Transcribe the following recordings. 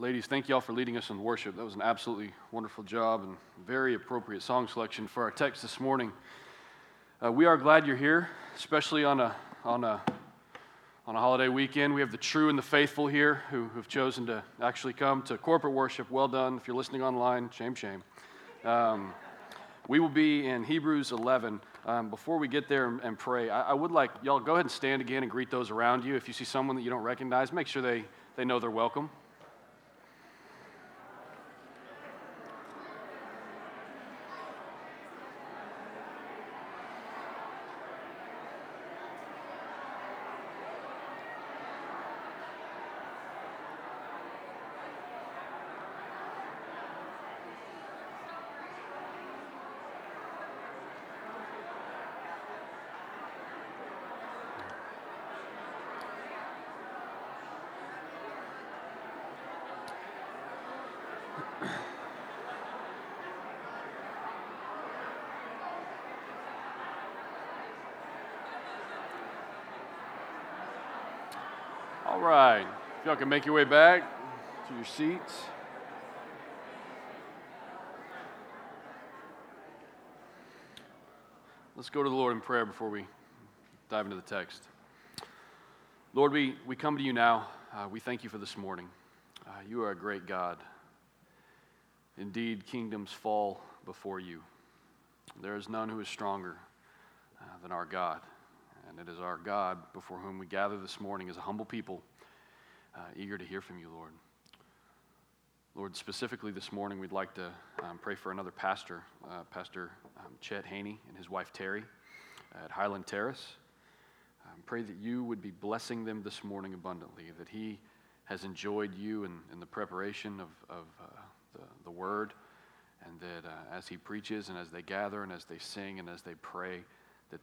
Ladies, thank you all for leading us in worship. That was an absolutely wonderful job and very appropriate song selection for our text this morning. We are glad you're here, especially on a holiday weekend. We have the true and the faithful here who have chosen to actually come to corporate worship. Well done. If you're listening online, shame. We will be in Hebrews 11. Before we get there and pray, I would like y'all go ahead and stand again and greet those around you. If you see someone that you don't recognize, make sure they know they're welcome. All right, if y'all can make your way back to your seats. Let's go to the Lord in prayer before we dive into the text. Lord, we come to you now. We thank you for this morning. You are a great God. Indeed, kingdoms fall before you. There is none who is stronger than our God. And it is our God before whom we gather this morning as a humble people, eager to hear from you, Lord. Lord, specifically this morning, we'd like to pray for another pastor, Pastor Chet Haney and his wife Terry at Highland Terrace. Pray that you would be blessing them this morning abundantly, that he has enjoyed you in the preparation of the word, and that as he preaches and as they gather and as they sing and as they pray,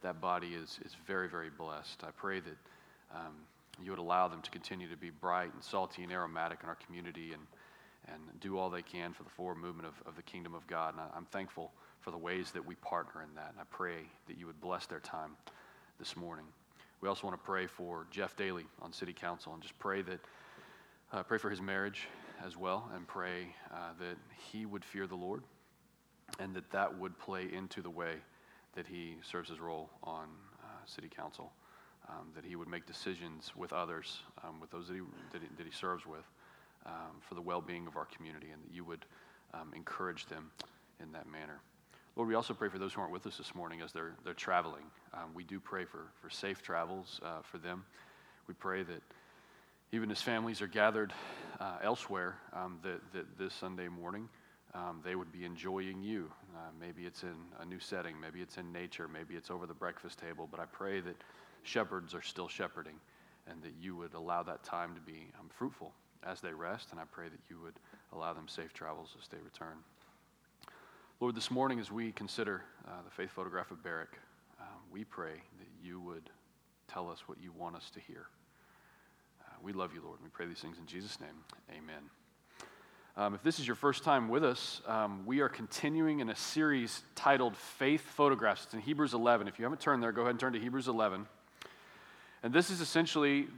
that body is very, very blessed. I pray that you would allow them to continue to be bright and salty and aromatic in our community and do all they can for the forward movement of the kingdom of God. And I'm thankful for the ways that we partner in that. And I pray that you would bless their time this morning. We also want to pray for Jeff Daly on City Council and just pray for his marriage as well, and pray that he would fear the Lord and that would play into the way that he serves his role on city council, that he would make decisions with others, with those that he serves with, for the well-being of our community, and that you would encourage them in that manner. Lord, we also pray for those who aren't with us this morning as they're traveling. We do pray for safe travels for them. We pray that even as families are gathered elsewhere, that this Sunday morning, they would be enjoying you. Maybe it's in a new setting. Maybe it's in nature. Maybe it's over the breakfast table. But I pray that shepherds are still shepherding and that you would allow that time to be fruitful as they rest. And I pray that you would allow them safe travels as they return. Lord, this morning as we consider the faith photograph of Barak, we pray that you would tell us what you want us to hear. We love you, Lord. And we pray these things in Jesus' name. Amen. If this is your first time with us, we are continuing in a series titled Faith Photographs. It's in Hebrews 11. If you haven't turned there, go ahead and turn to Hebrews 11. And this is essentially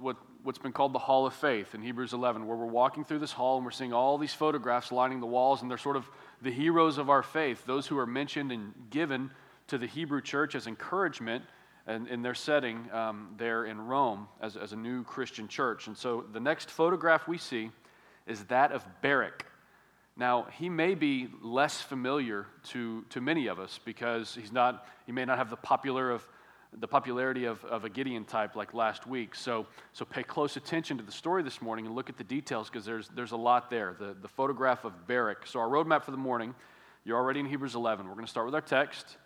what's been called the Hall of Faith in Hebrews 11, where we're walking through this hall and we're seeing all these photographs lining the walls, and they're sort of the heroes of our faith, those who are mentioned and given to the Hebrew church as encouragement and in their setting there in Rome as a new Christian church. And so the next photograph we see is that of Barak. Now, he may be less familiar to many of us because he may not have the popularity of a Gideon type like last week. So pay close attention to the story this morning and look at the details, because there's a lot there. The photograph of Barak. So our roadmap for the morning, you're already in Hebrews 11. We're going to start with our text,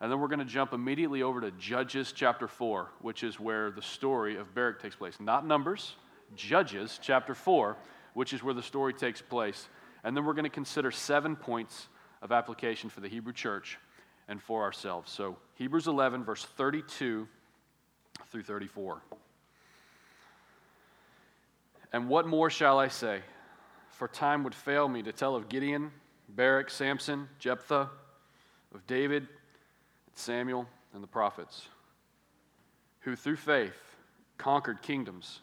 and then we're going to jump immediately over to Judges chapter 4, which is where the story of Barak takes place. Not Numbers, Judges chapter 4. Which is where the story takes place. And then we're going to consider 7 points of application for the Hebrew church and for ourselves. So Hebrews 11, verse 32 through 34. And what more shall I say? For time would fail me to tell of Gideon, Barak, Samson, Jephthah, of David, Samuel, and the prophets, who through faith conquered kingdoms,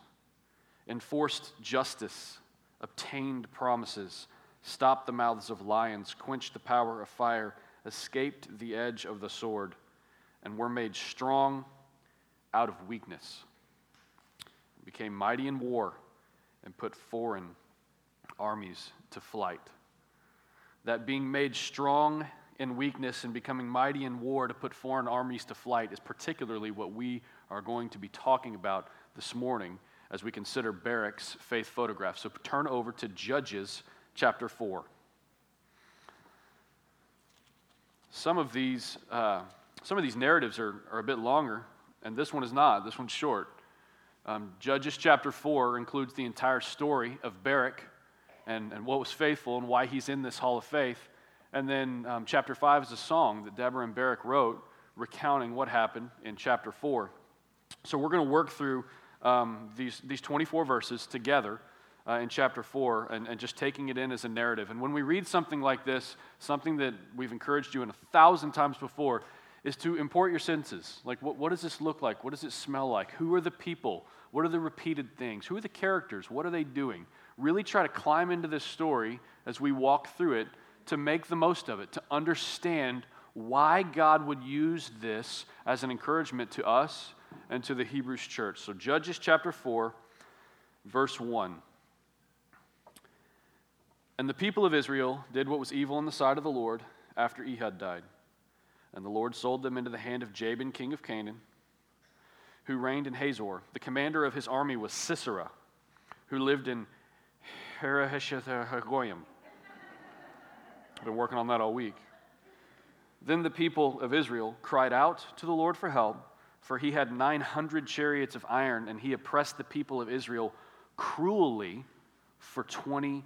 enforced justice, obtained promises, stopped the mouths of lions, quenched the power of fire, escaped the edge of the sword, and were made strong out of weakness, became mighty in war, and put foreign armies to flight. That being made strong in weakness and becoming mighty in war to put foreign armies to flight is particularly what we are going to be talking about this morning as we consider Barak's faith photograph. So turn over to Judges chapter 4. Some of these narratives are a bit longer, and this one is not. This one's short. Judges chapter 4 includes the entire story of Barak and what was faithful and why he's in this hall of faith. And then chapter 5 is a song that Deborah and Barak wrote recounting what happened in chapter 4. So we're going to work through these 24 verses together in chapter 4 and just taking it in as a narrative. And when we read something like this, something that we've encouraged you in 1,000 times before is to import your senses. Like, what does this look like? What does it smell like? Who are the people? What are the repeated things? Who are the characters? What are they doing? Really try to climb into this story as we walk through it to make the most of it, to understand why God would use this as an encouragement to us and to the Hebrews church. So Judges chapter 4, verse 1. And the people of Israel did what was evil in the sight of the Lord after Ehud died. And the Lord sold them into the hand of Jabin, king of Canaan, who reigned in Hazor. The commander of his army was Sisera, who lived in Harosheth-Hagoyim. I've been working on that all week. Then the people of Israel cried out to the Lord for help, for he had 900 chariots of iron, and he oppressed the people of Israel cruelly for 20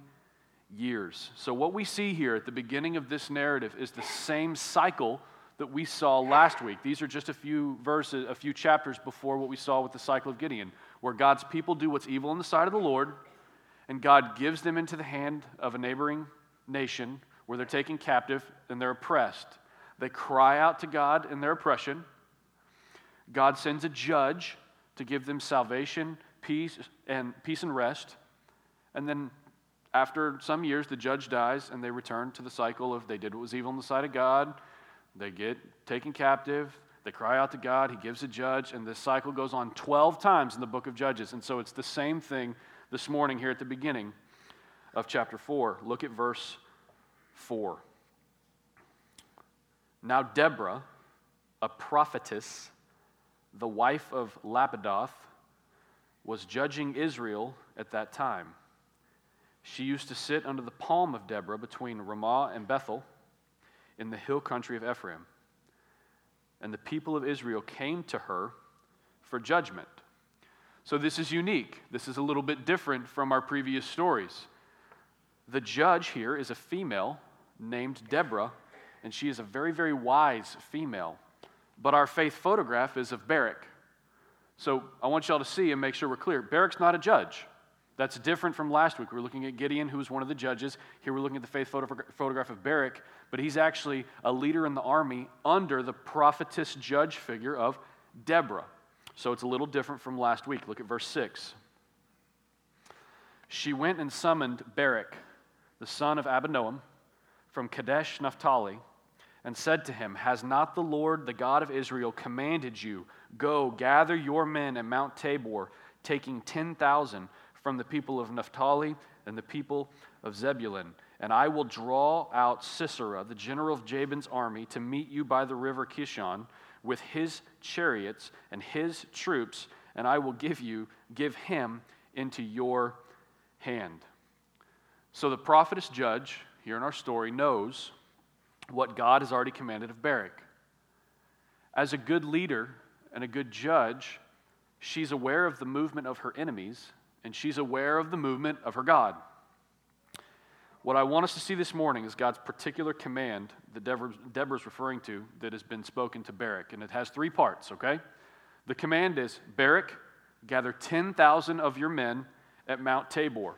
years. So what we see here at the beginning of this narrative is the same cycle that we saw last week. These are just a few verses, a few chapters before what we saw with the cycle of Gideon, where God's people do what's evil in the sight of the Lord, and God gives them into the hand of a neighboring nation where they're taken captive and they're oppressed. They cry out to God in their oppression. God sends a judge to give them salvation, peace and rest. And then after some years, the judge dies, and they return to the cycle of they did what was evil in the sight of God. They get taken captive, they cry out to God, he gives a judge, and this cycle goes on 12 times in the book of Judges. And so it's the same thing this morning here at the beginning of chapter 4. Look at verse 4. Now Deborah, a prophetess, the wife of Lapidoth, was judging Israel at that time. She used to sit under the palm of Deborah between Ramah and Bethel, in the hill country of Ephraim. And the people of Israel came to her for judgment. So this is unique. This is a little bit different from our previous stories. The judge here is a female named Deborah, and she is a very, very wise female. But our faith photograph is of Barak. So I want y'all to see and make sure we're clear. Barak's not a judge. That's different from last week. We were looking at Gideon, who was one of the judges. Here we're looking at the faith photograph of Barak, but he's actually a leader in the army under the prophetess judge figure of Deborah. So it's a little different from last week. Look at verse 6. She went and summoned Barak, the son of Abinoam, from Kadesh Naphtali, and said to him, "Has not the Lord, the God of Israel, commanded you, go gather your men at Mount Tabor, taking 10,000 from the people of Naphtali and the people of Zebulun, and I will draw out Sisera, the general of Jabin's army, to meet you by the river Kishon with his chariots and his troops, and I will give him into your hand." So the prophetess judge, here in our story, knows what God has already commanded of Barak. As a good leader and a good judge, she's aware of the movement of her enemies, and she's aware of the movement of her God. What I want us to see this morning is God's particular command that Deborah's referring to that has been spoken to Barak, and it has three parts, okay? The command is, Barak, gather 10,000 of your men at Mount Tabor.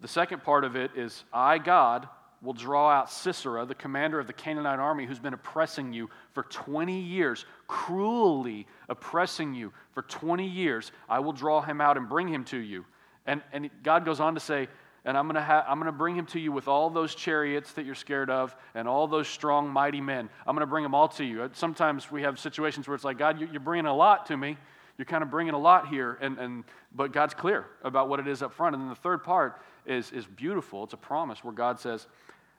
The second part of it is, I, God, will draw out Sisera, the commander of the Canaanite army who's been oppressing you for 20 years, cruelly oppressing you for 20 years. I will draw him out and bring him to you. And God goes on to say, and I'm going to bring him to you with all those chariots that you're scared of and all those strong, mighty men. I'm going to bring them all to you. Sometimes we have situations where it's like, God, you're bringing a lot to me. You're kind of bringing a lot here, but God's clear about what it is up front. And then the third part is beautiful. It's a promise where God says,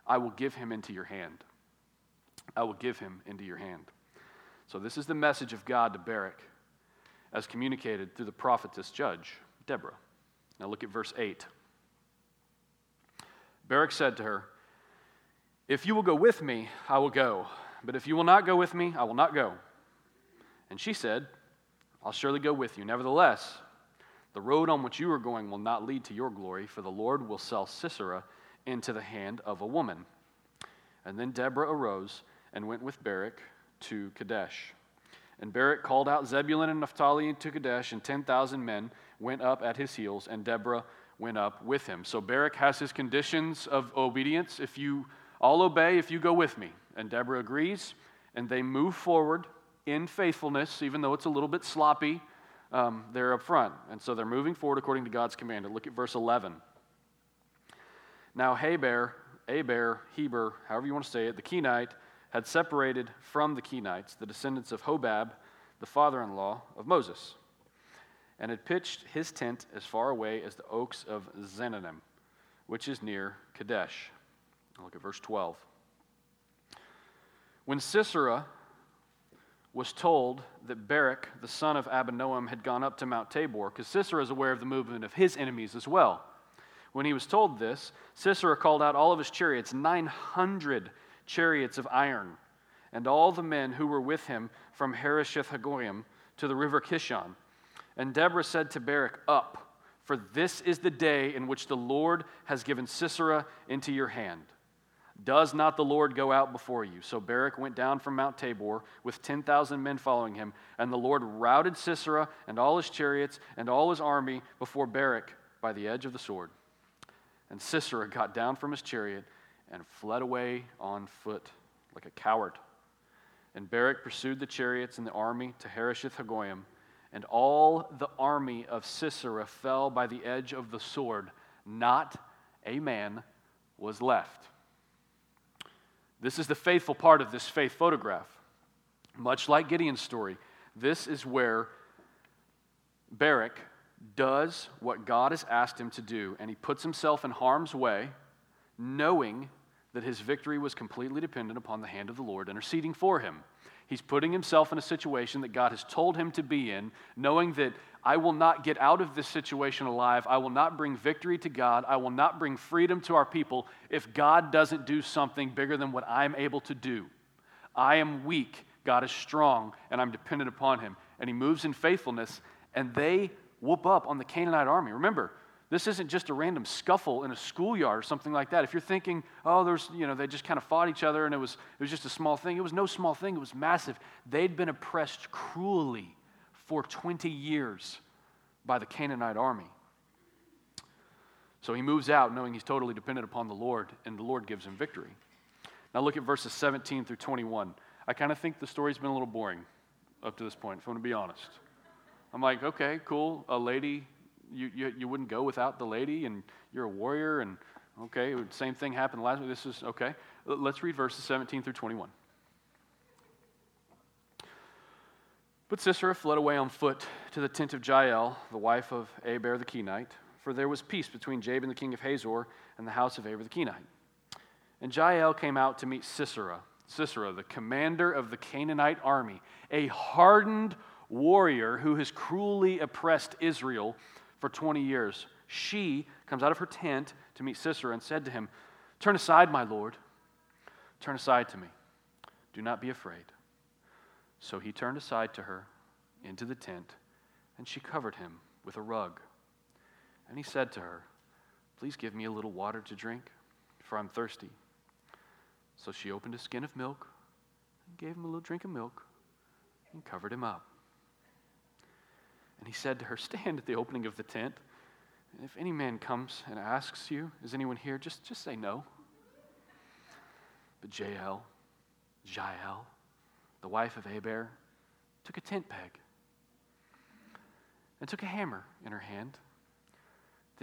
I will give him into your hand. I will give him into your hand. So this is the message of God to Barak as communicated through the prophetess judge, Deborah. Now look at verse 8. Barak said to her, if you will go with me, I will go. But if you will not go with me, I will not go. And she said, I'll surely go with you. Nevertheless, the road on which you are going will not lead to your glory, for the Lord will sell Sisera into the hand of a woman. And then Deborah arose and went with Barak to Kadesh. And Barak called out Zebulun and Naphtali to Kadesh, and 10,000 men went up at his heels, and Deborah went up with him. So Barak has his conditions of obedience. If you all obey, if you go with me. And Deborah agrees, and they move forward in faithfulness, even though it's a little bit sloppy, they're up front. And so they're moving forward according to God's command. Look at verse 11. Now Heber, however you want to say it, the Kenite, had separated from the Kenites, the descendants of Hobab, the father-in-law of Moses, and had pitched his tent as far away as the oaks of Zenonim, which is near Kadesh. Look at verse 12. When Sisera was told that Barak, the son of Abinoam, had gone up to Mount Tabor, because Sisera is aware of the movement of his enemies as well. When he was told this, Sisera called out all of his chariots, 900 chariots of iron, and all the men who were with him from Harosheth-Hagoyim to the river Kishon. And Deborah said to Barak, up, for this is the day in which the Lord has given Sisera into your hand. Does not the Lord go out before you? So Barak went down from Mount Tabor with 10,000 men following him, and the Lord routed Sisera and all his chariots and all his army before Barak by the edge of the sword. And Sisera got down from his chariot and fled away on foot like a coward. And Barak pursued the chariots and the army to Harosheth-Hagoyim, and all the army of Sisera fell by the edge of the sword. Not a man was left. This is the faithful part of this faith photograph. Much like Gideon's story, this is where Barak does what God has asked him to do, and he puts himself in harm's way, knowing that his victory was completely dependent upon the hand of the Lord interceding for him. He's putting himself in a situation that God has told him to be in, knowing that I will not get out of this situation alive. I will not bring victory to God. I will not bring freedom to our people if God doesn't do something bigger than what I'm able to do. I am weak. God is strong, and I'm dependent upon him. And he moves in faithfulness, and they whoop up on the Canaanite army. Remember, this isn't just a random scuffle in a schoolyard or something like that. If you're thinking, oh, they just kind of fought each other and it was just a small thing. It was no small thing. It was massive. They'd been oppressed cruelly for 20 years by the Canaanite army. So he moves out knowing he's totally dependent upon the Lord, and the Lord gives him victory. Now look at verses 17 through 21. I kind of think the story's been a little boring up to this point, if I'm going to be honest. I'm like, okay, cool, a lady... You wouldn't go without the lady, and you're a warrior, and okay, same thing happened last week. This is okay. Let's read verses 17 through 21. But Sisera fled away on foot to the tent of Jael, the wife of Eber the Kenite, for there was peace between Jabin the king of Hazor and the house of Eber the Kenite. And Jael came out to meet Sisera, the commander of the Canaanite army, a hardened warrior who has cruelly oppressed Israel for 20 years. She comes out of her tent to meet Sisera and said to him, turn aside, my lord. Turn aside to me. Do not be afraid. So he turned aside to her into the tent, and she covered him with a rug. And he said to her, please give me a little water to drink, for I'm thirsty. So she opened a skin of milk and gave him a little drink of milk and covered him up. And he said to her, stand at the opening of the tent, and if any man comes and asks you, is anyone here, just say no. But Jael, the wife of Eber, took a tent peg and took a hammer in her hand.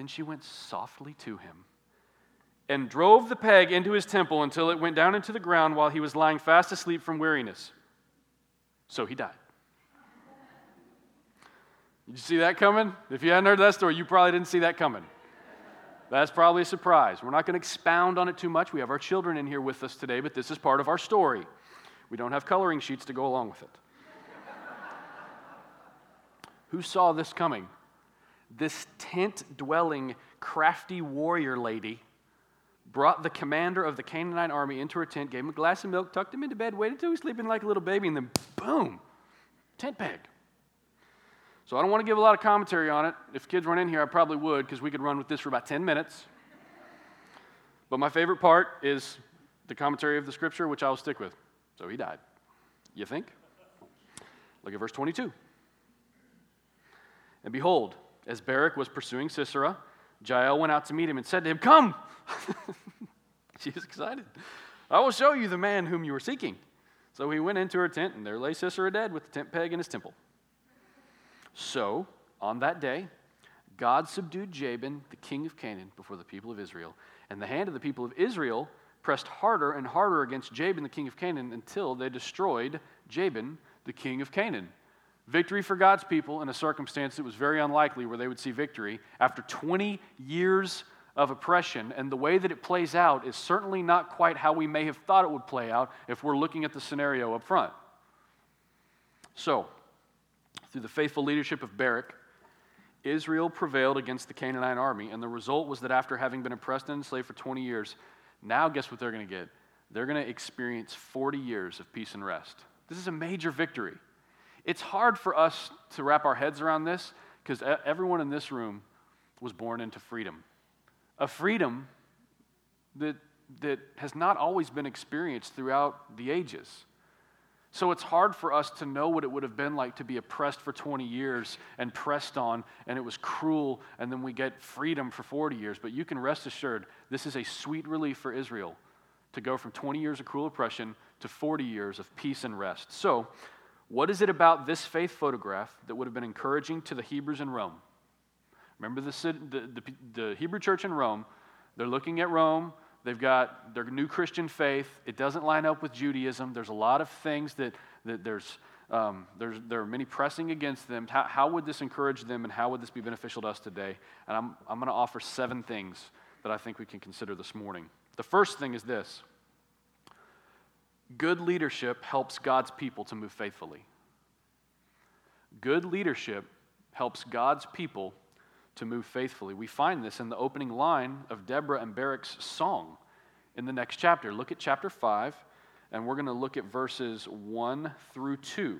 Then she went softly to him and drove the peg into his temple until it went down into the ground while he was lying fast asleep from weariness. So he died. Did you see that coming? If you hadn't heard that story, you probably didn't see that coming. That's probably a surprise. We're not going to expound on it too much. We have our children in here with us today, but this is part of our story. We don't have coloring sheets to go along with it. Who saw this coming? This tent-dwelling, crafty warrior lady brought the commander of the Canaanite army into her tent, gave him a glass of milk, tucked him into bed, waited until he was sleeping like a little baby, and then boom, tent peg. So I don't want to give a lot of commentary on it. If kids weren't in here, I probably would, because we could run with this for about 10 minutes. But my favorite part is the commentary of the scripture, which I'll stick with. So he died. You think? Look at verse 22. And behold, as Barak was pursuing Sisera, Jael went out to meet him and said to him, "Come!" She was excited. "I will show you the man whom you were seeking." So he went into her tent, and there lay Sisera dead with the tent peg in his temple. So, on that day, God subdued Jabin, the king of Canaan, before the people of Israel. And the hand of the people of Israel pressed harder and harder against Jabin, the king of Canaan, until they destroyed Jabin, the king of Canaan. Victory for God's people in a circumstance that was very unlikely where they would see victory after 20 years of oppression. And the way that it plays out is certainly not quite how we may have thought it would play out if we're looking at the scenario up front. So, through the faithful leadership of Barak, Israel prevailed against the Canaanite army. And the result was that after having been oppressed and enslaved for 20 years, now guess what they're going to get? They're going to experience 40 years of peace and rest. This is a major victory. It's hard for us to wrap our heads around this because everyone in this room was born into freedom. A freedom that has not always been experienced throughout the ages. So it's hard for us to know what it would have been like to be oppressed for 20 years and pressed on, and it was cruel, and then we get freedom for 40 years. But you can rest assured, this is a sweet relief for Israel to go from 20 years of cruel oppression to 40 years of peace and rest. So, what is it about this faith photograph that would have been encouraging to the Hebrews in Rome? Remember the Hebrew church in Rome, they're looking at Rome, they've got their new Christian faith, it doesn't line up with Judaism, there's a lot of things there are many pressing against them. How would this encourage them and how would this be beneficial to us today? And I'm going to offer 7 things that I think we can consider this morning. The first thing is this. Good leadership helps God's people to move faithfully. Good leadership helps God's people to move faithfully. We find this in the opening line of Deborah and Barak's song in the next chapter. Look at chapter 5, and we're going to look at verses 1 through 2.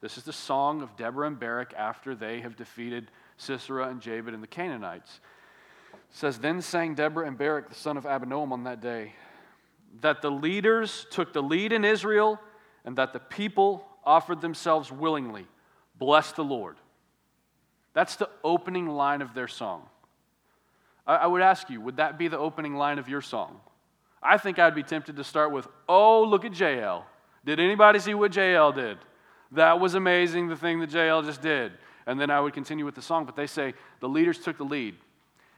This is the song of Deborah and Barak after they have defeated Sisera and Jabin and the Canaanites. It says, "Then sang Deborah and Barak, the son of Abinoam, on that day, that the leaders took the lead in Israel, and that the people offered themselves willingly. Bless the Lord." That's the opening line of their song. I would ask you, would that be the opening line of your song? I think I'd be tempted to start with, "Oh, look at JL. Did anybody see what JL did? That was amazing, the thing that JL just did." And then I would continue with the song, but they say, the leaders took the lead,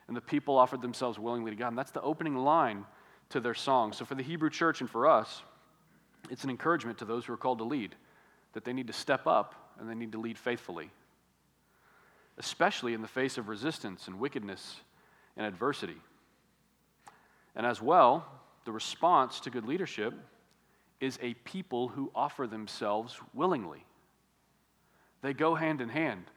and the people offered themselves willingly to God. And that's the opening line to their song. So for the Hebrew church and for us, it's an encouragement to those who are called to lead, that they need to step up and they need to lead faithfully, especially in the face of resistance and wickedness and adversity. And as well, the response to good leadership is a people who offer themselves willingly. They go hand in hand.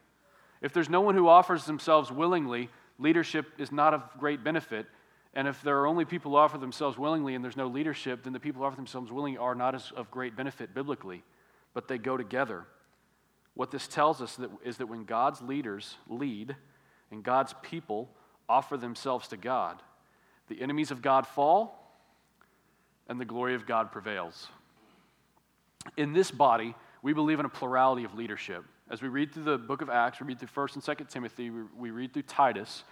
If there's no one who offers themselves willingly, leadership is not of great benefit. And if there are only people who offer themselves willingly and there's no leadership, then the people who offer themselves willingly are not as of great benefit biblically, but they go together. What this tells us is that when God's leaders lead and God's people offer themselves to God, the enemies of God fall and the glory of God prevails. In this body, we believe in a plurality of leadership. As we read through the book of Acts, we read through 1 and 2 Timothy, we read through Titus,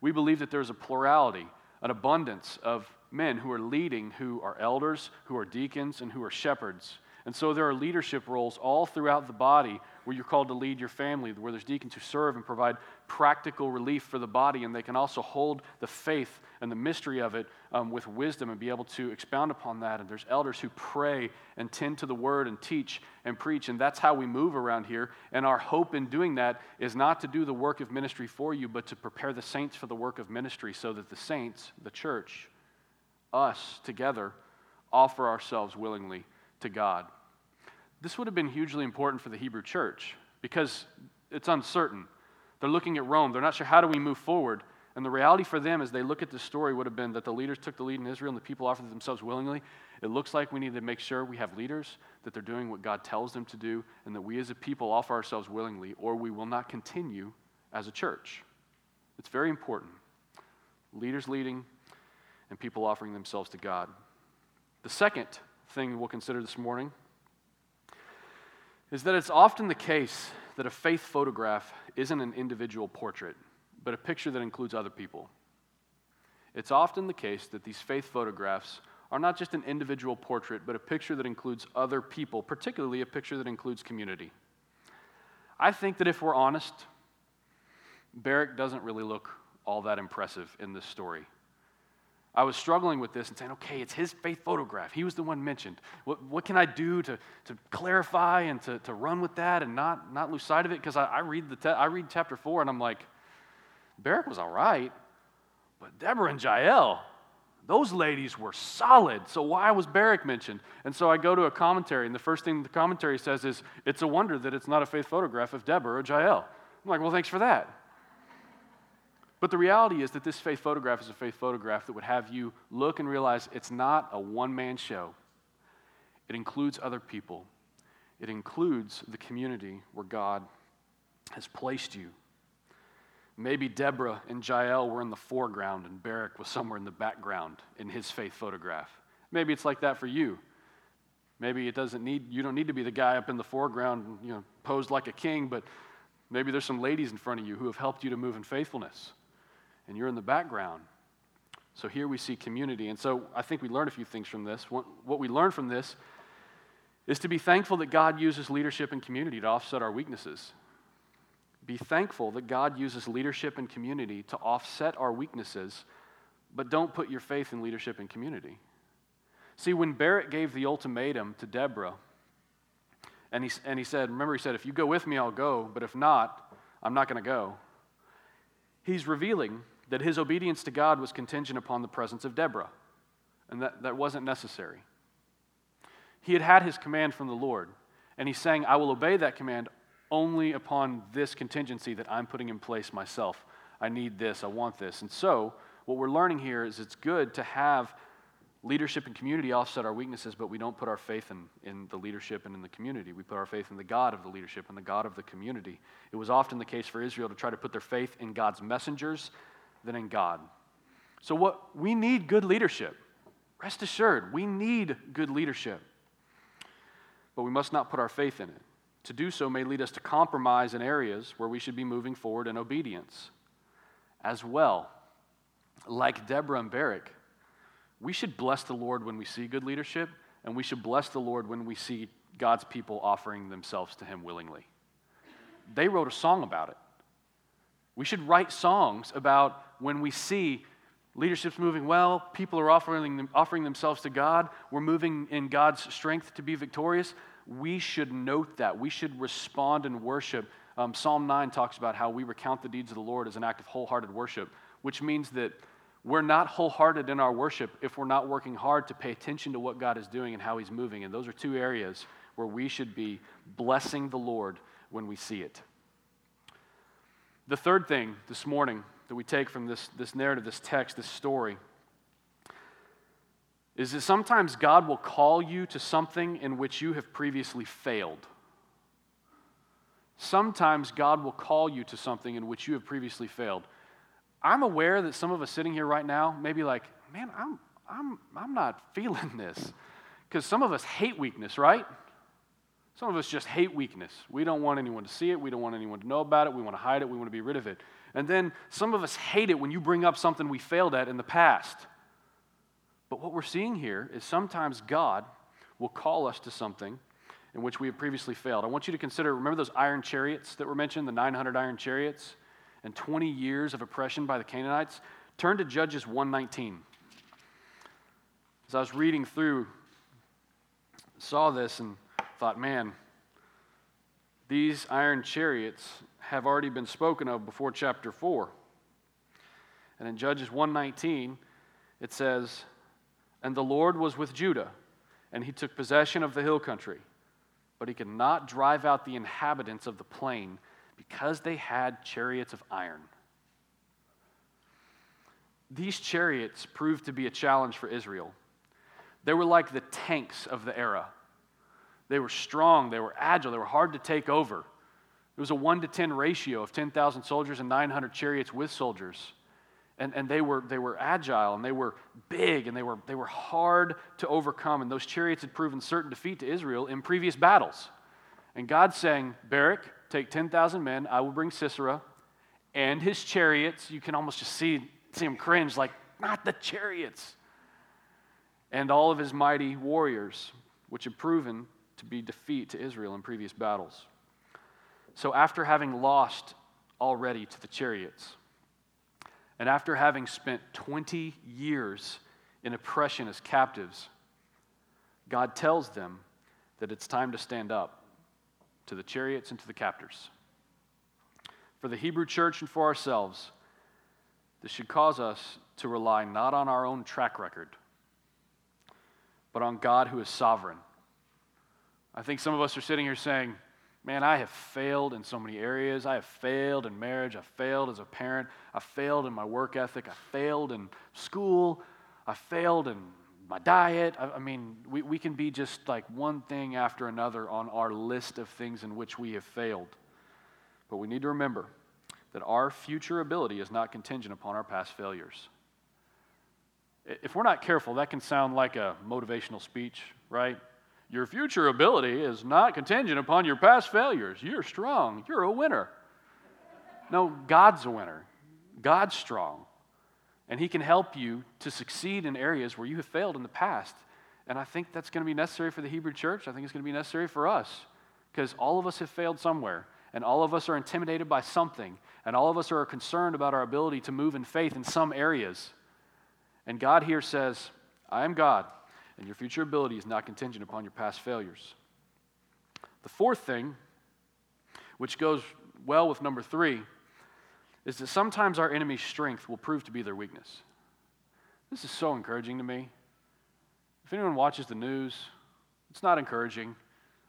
we believe that there's a plurality, an abundance of men who are leading, who are elders, who are deacons, and who are shepherds. And so there are leadership roles all throughout the body where you're called to lead your family, where there's deacons who serve and provide practical relief for the body, and they can also hold the faith and the mystery of it with wisdom and be able to expound upon that. And there's elders who pray and tend to the word and teach and preach, and that's how we move around here. And our hope in doing that is not to do the work of ministry for you, but to prepare the saints for the work of ministry so that the saints, the church, us together, offer ourselves willingly to God. This would have been hugely important for the Hebrew church because it's uncertain. They're looking at Rome. They're not sure, how do we move forward? And the reality for them as they look at this story would have been that the leaders took the lead in Israel and the people offered themselves willingly. It looks like we need to make sure we have leaders, that they're doing what God tells them to do, and that we as a people offer ourselves willingly, or we will not continue as a church. It's very important. Leaders leading and people offering themselves to God. The second thing we'll consider this morning is that it's often the case that a faith photograph isn't an individual portrait, but a picture that includes other people. It's often the case that these faith photographs are not just an individual portrait, but a picture that includes other people, particularly a picture that includes community. I think that if we're honest, Barak doesn't really look all that impressive in this story. I was struggling with this and saying, okay, it's his faith photograph. He was the one mentioned. What can I do to clarify and to run with that and not lose sight of it? Because I read chapter 4 and I'm like, Barak was all right, but Deborah and Jael, those ladies were solid. So why was Barak mentioned? And so I go to a commentary, and the first thing the commentary says is, it's a wonder that it's not a faith photograph of Deborah or Jael. I'm like, well, thanks for that. But the reality is that this faith photograph is a faith photograph that would have you look and realize it's not a one-man show. It includes other people. It includes the community where God has placed you. Maybe Deborah and Jael were in the foreground and Barak was somewhere in the background in his faith photograph. Maybe it's like that for you. Maybe you don't need to be the guy up in the foreground, posed like a king, but maybe there's some ladies in front of you who have helped you to move in faithfulness, and you're in the background. So here we see community, and so I think we learn a few things from this. What we learn from this is to be thankful that God uses leadership and community to offset our weaknesses. Be thankful that God uses leadership and community to offset our weaknesses, but don't put your faith in leadership and community. See, when Barak gave the ultimatum to Deborah, and he said, remember he said, if you go with me, I'll go, but if not, I'm not going to go. He's revealing that his obedience to God was contingent upon the presence of Deborah, and that wasn't necessary. He had his command from the Lord, and he's saying, I will obey that command only upon this contingency that I'm putting in place myself. I need this. I want this. And so what we're learning here is it's good to have leadership and community offset our weaknesses, but we don't put our faith in the leadership and in the community. We put our faith in the God of the leadership and the God of the community. It was often the case for Israel to try to put their faith in God's messengers than in God. So what we need good leadership. Rest assured, we need good leadership, but we must not put our faith in it. To do so may lead us to compromise in areas where we should be moving forward in obedience. As well, like Deborah and Barak, we should bless the Lord when we see good leadership, and we should bless the Lord when we see God's people offering themselves to Him willingly. They wrote a song about it. We should write songs about when we see leadership's moving well, people are offering themselves to God, we're moving in God's strength to be victorious. We should note that. We should respond in worship. Psalm 9 talks about how we recount the deeds of the Lord as an act of wholehearted worship, which means that we're not wholehearted in our worship if we're not working hard to pay attention to what God is doing and how He's moving. And those are two areas where we should be blessing the Lord when we see it. The third thing this morning that we take from this narrative, this text, this story, is that sometimes God will call you to something in which you have previously failed. Sometimes God will call you to something in which you have previously failed. I'm aware that some of us sitting here right now may be like, man, I'm not feeling this. Because some of us hate weakness, right? Some of us just hate weakness. We don't want anyone to see it. We don't want anyone to know about it. We want to hide it. We want to be rid of it. And then some of us hate it when you bring up something we failed at in the past. But what we're seeing here is sometimes God will call us to something in which we have previously failed. I want you to consider, remember those iron chariots that were mentioned, the 900 iron chariots, and 20 years of oppression by the Canaanites? Turn to Judges 1:19. As I was reading through, saw this and thought, man, these iron chariots have already been spoken of before chapter 4. And in Judges 1:19, it says, "And the Lord was with Judah, and he took possession of the hill country, but he could not drive out the inhabitants of the plain because they had chariots of iron." These chariots proved to be a challenge for Israel. They were like the tanks of the era. They were strong, they were agile, they were hard to take over. It was a 1-to-10 ratio of 10,000 soldiers and 900 chariots with soldiers. And they were agile, and they were big, and they were hard to overcome. And those chariots had proven certain defeat to Israel in previous battles. And God's saying, Barak, take 10,000 men, I will bring Sisera and his chariots. You can almost just see him cringe, like, not the chariots. And all of his mighty warriors, which had proven to be defeat to Israel in previous battles. So after having lost already to the chariots, and after having spent 20 years in oppression as captives, God tells them that it's time to stand up to the chariots and to the captors. For the Hebrew church and for ourselves, this should cause us to rely not on our own track record, but on God who is sovereign. I think some of us are sitting here saying, man, I have failed in so many areas. I have failed in marriage. I failed as a parent. I failed in my work ethic. I failed in school. I failed in my diet. I mean, we can be just like one thing after another on our list of things in which we have failed. But we need to remember that our future ability is not contingent upon our past failures. If we're not careful, that can sound like a motivational speech, right? Your future ability is not contingent upon your past failures. You're strong. You're a winner. No, God's a winner. God's strong. And he can help you to succeed in areas where you have failed in the past. And I think that's going to be necessary for the Hebrew church. I think it's going to be necessary for us. Because all of us have failed somewhere. And all of us are intimidated by something. And all of us are concerned about our ability to move in faith in some areas. And God here says, I am God. And your future ability is not contingent upon your past failures. The fourth thing, which goes well with number 3, is that sometimes our enemy's strength will prove to be their weakness. This is so encouraging to me. If anyone watches the news, it's not encouraging.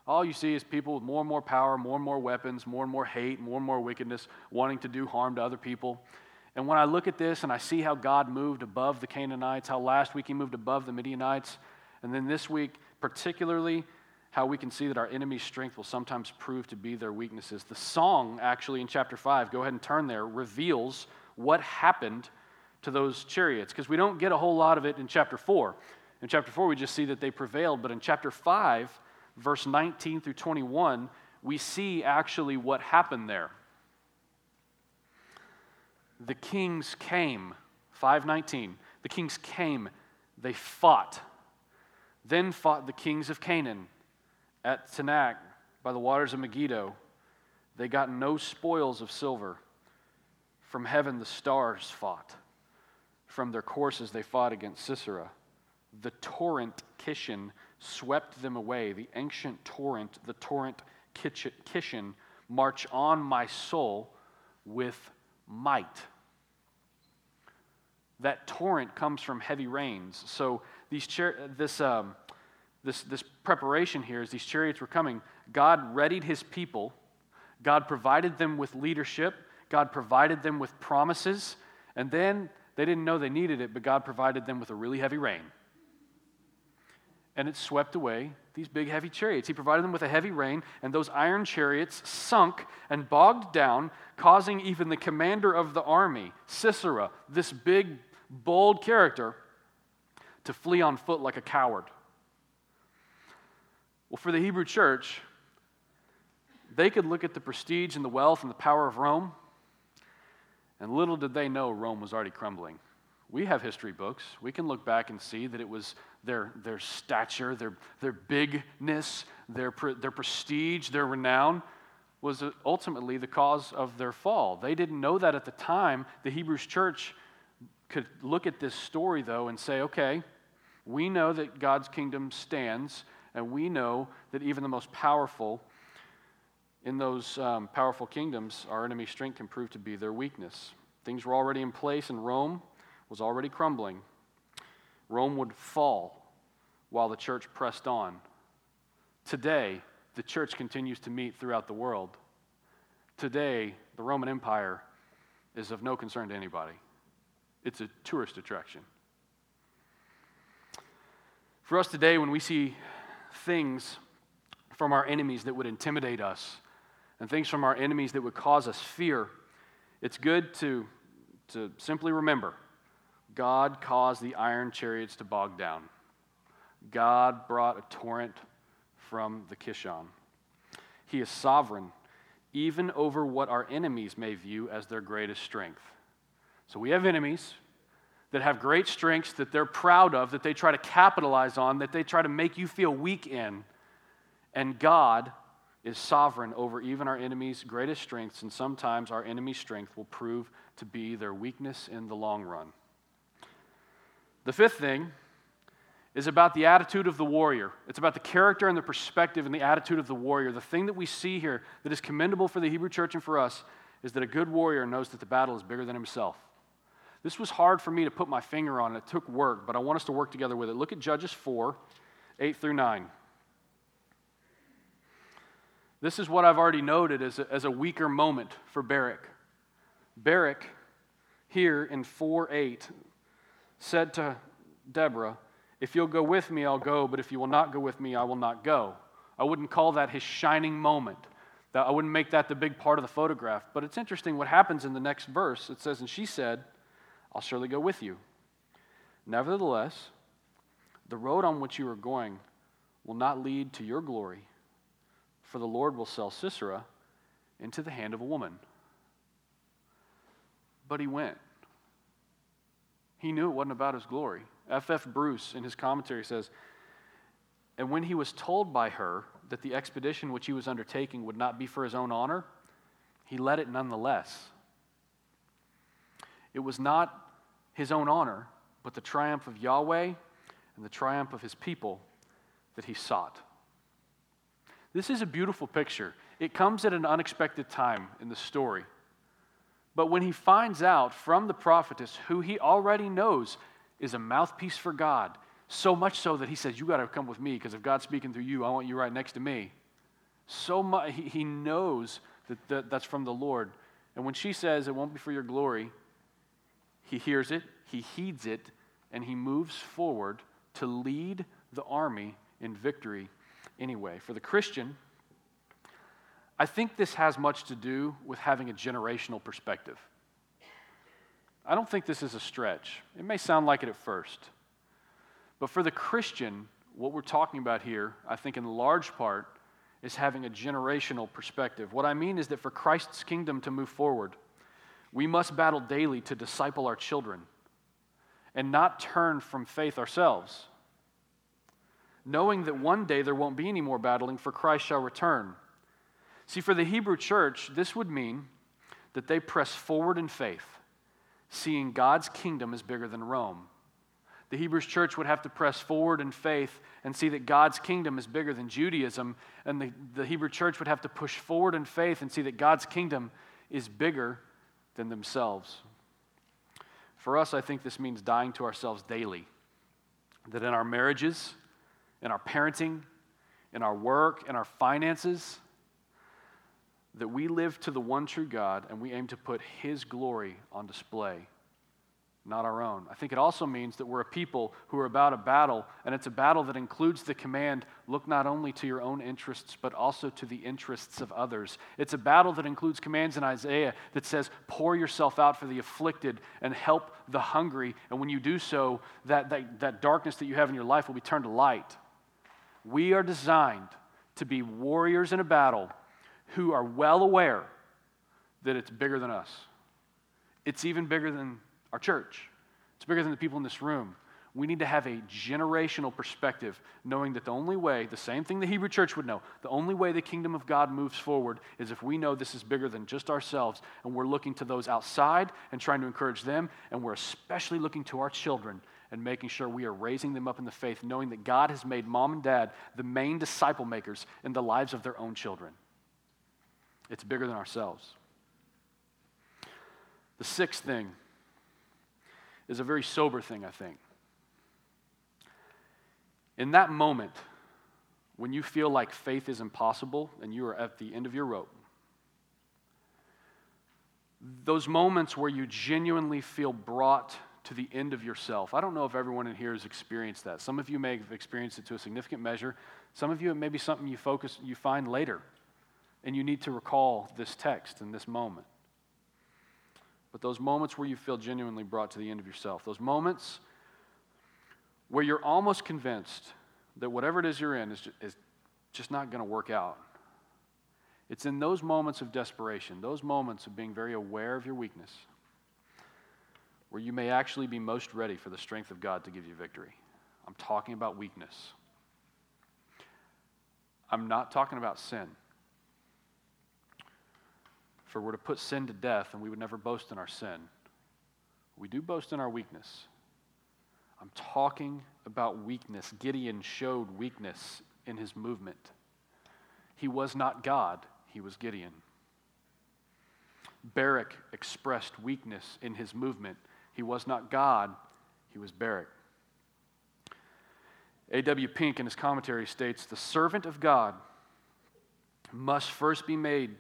All you see is people with more and more power, more and more weapons, more and more hate, more and more wickedness, wanting to do harm to other people. And when I look at this and I see how God moved above the Canaanites, how last week he moved above the Midianites, and then this week, particularly, how we can see that our enemy's strength will sometimes prove to be their weaknesses. The song, actually, in chapter 5, go ahead and turn there, reveals what happened to those chariots, because we don't get a whole lot of it in chapter 4. In chapter 4, we just see that they prevailed, but in chapter 5, verse 19 through 21, we see actually what happened there. The kings came, 5:19, the kings came, they fought. Then fought the kings of Canaan at Tanakh by the waters of Megiddo. They got no spoils of silver. From heaven the stars fought. From their courses they fought against Sisera. The torrent Kishon swept them away. The ancient torrent, the torrent Kishon, march on my soul with might. That torrent comes from heavy rains. So this preparation here, as these chariots were coming, God readied his people. God provided them with leadership. God provided them with promises. And then they didn't know they needed it, but God provided them with a really heavy rain. And it swept away these big, heavy chariots. He provided them with a heavy rain, and those iron chariots sunk and bogged down, causing even the commander of the army, Sisera, this big, bold character, to flee on foot like a coward. Well, for the Hebrew church, they could look at the prestige and the wealth and the power of Rome, and little did they know Rome was already crumbling We have history books. We can look back and see that it was their stature, their bigness, their prestige, their renown was ultimately the cause of their fall. They didn't know that at the time. The Hebrew church could look at this story, though, and say, okay, we know that God's kingdom stands, and we know that even the most powerful in those powerful kingdoms, our enemy's strength can prove to be their weakness. Things were already in place in Rome. Was already crumbling. Rome would fall while the church pressed on. Today, the church continues to meet throughout the world. Today, the Roman Empire is of no concern to anybody. It's a tourist attraction. For us today, when we see things from our enemies that would intimidate us, and things from our enemies that would cause us fear, it's good to simply remember God caused the iron chariots to bog down. God brought a torrent from the Kishon. He is sovereign, even over what our enemies may view as their greatest strength. So we have enemies that have great strengths that they're proud of, that they try to capitalize on, that they try to make you feel weak in. And God is sovereign over even our enemies' greatest strengths, and sometimes our enemy's strength will prove to be their weakness in the long run. The fifth thing is about the attitude of the warrior. It's about the character and the perspective and the attitude of the warrior. The thing that we see here that is commendable for the Hebrew church and for us is that a good warrior knows that the battle is bigger than himself. This was hard for me to put my finger on. It took work, but I want us to work together with it. Look at Judges 4, 8 through 9. This is what I've already noted as a weaker moment for Barak. Barak, here in 4:8, said to Deborah, if you'll go with me, I'll go, but if you will not go with me, I will not go. I wouldn't call that his shining moment. I wouldn't make that the big part of the photograph, but it's interesting what happens in the next verse. It says, and she said, I'll surely go with you. Nevertheless, the road on which you are going will not lead to your glory, for the Lord will sell Sisera into the hand of a woman. But he went. He knew it wasn't about his glory. F.F. Bruce, in his commentary, says, and when he was told by her that the expedition which he was undertaking would not be for his own honor, he led it nonetheless. It was not his own honor, but the triumph of Yahweh and the triumph of his people that he sought. This is a beautiful picture. It comes at an unexpected time in the story. But when he finds out from the prophetess, who he already knows is a mouthpiece for God, so much so that he says, you got to come with me, because if God's speaking through you, I want you right next to me. So much, he knows that that's from the Lord. And when she says, it won't be for your glory, he hears it, he heeds it, and he moves forward to lead the army in victory anyway. For the Christian, I think this has much to do with having a generational perspective. I don't think this is a stretch. It may sound like it at first. But for the Christian, what we're talking about here, I think in large part, is having a generational perspective. What I mean is that for Christ's kingdom to move forward, we must battle daily to disciple our children and not turn from faith ourselves, knowing that one day there won't be any more battling, for Christ shall return. See, for the Hebrew church, this would mean that they press forward in faith, seeing God's kingdom is bigger than Rome. The Hebrew church would have to press forward in faith and see that God's kingdom is bigger than Judaism, and the Hebrew church would have to push forward in faith and see that God's kingdom is bigger than themselves. For us, I think this means dying to ourselves daily, that in our marriages, in our parenting, in our work, in our finances, that we live to the one true God and we aim to put His glory on display, not our own. I think it also means that we're a people who are about a battle, and it's a battle that includes the command, look not only to your own interests, but also to the interests of others. It's a battle that includes commands in Isaiah that says, pour yourself out for the afflicted and help the hungry, and when you do so, that darkness that you have in your life will be turned to light. We are designed to be warriors in a battle who are well aware that it's bigger than us. It's even bigger than our church. It's bigger than the people in this room. We need to have a generational perspective, knowing that the only way, the same thing the Hebrew church would know, the only way the kingdom of God moves forward is if we know this is bigger than just ourselves, and we're looking to those outside and trying to encourage them, and we're especially looking to our children and making sure we are raising them up in the faith, knowing that God has made mom and dad the main disciple makers in the lives of their own children. It's bigger than ourselves. The sixth thing is a very sober thing, I think. In that moment, when you feel like faith is impossible and you are at the end of your rope, those moments where you genuinely feel brought to the end of yourself. I don't know if everyone in here has experienced that. Some of you may have experienced it to a significant measure. Some of you, it may be something you find later, and you need to recall this text and this moment. But those moments where you feel genuinely brought to the end of yourself, those moments where you're almost convinced that whatever it is you're in is just not going to work out. It's in those moments of desperation, those moments of being very aware of your weakness, where you may actually be most ready for the strength of God to give you victory. I'm talking about weakness. I'm not talking about sin. For we're to put sin to death, and we would never boast in our sin. We do boast in our weakness. I'm talking about weakness. Gideon showed weakness in his movement. He was not God, he was Gideon. Barak expressed weakness in his movement. He was not God, he was Barak. A.W. Pink in his commentary states, "The servant of God must first be made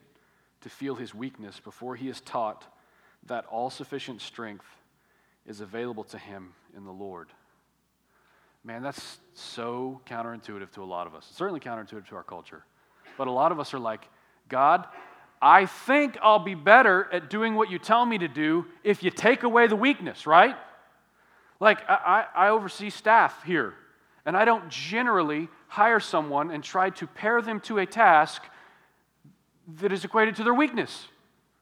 to feel his weakness before he is taught that all-sufficient strength is available to him in the Lord." Man, that's so counterintuitive to a lot of us. It's certainly counterintuitive to our culture. But a lot of us are like, God, I think I'll be better at doing what you tell me to do if you take away the weakness, right? Like, I oversee staff here, and I don't generally hire someone and try to pair them to a task that is equated to their weakness.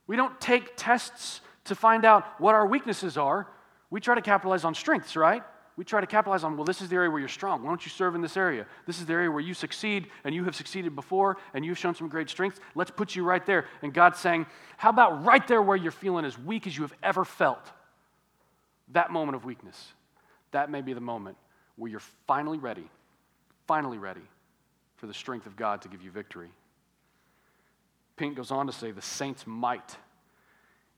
We don't take tests to find out what our weaknesses are. We try to capitalize on strengths, right? We try to capitalize on, well, this is the area where you're strong. Why don't you serve in this area? This is the area where you succeed, and you have succeeded before, and you've shown some great strengths. Let's put you right there. And God's saying, how about right there where you're feeling as weak as you have ever felt? That moment of weakness, that may be the moment where you're finally ready for the strength of God to give you victory. Pink goes on to say, the saint's might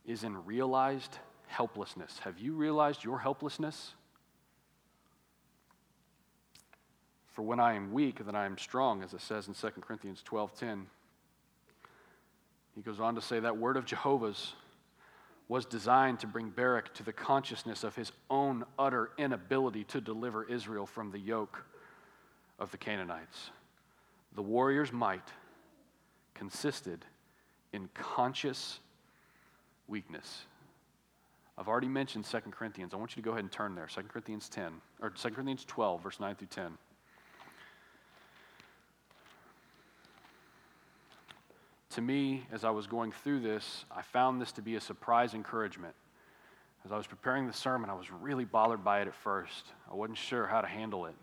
is in realized helplessness. Have you realized your helplessness? For when I am weak, then I am strong, as it says in 2 Corinthians 12:10. He goes on to say that word of Jehovah's was designed to bring Barak to the consciousness of his own utter inability to deliver Israel from the yoke of the Canaanites. The warrior's might consisted in conscious weakness. I've already mentioned 2 Corinthians. I want you to go ahead and turn there. 2 Corinthians 10, or 2 Corinthians 12, verse 9 through 10. To me, as I was going through this, I found this to be a surprise encouragement. As I was preparing the sermon, I was really bothered by it at first. I wasn't sure how to handle it.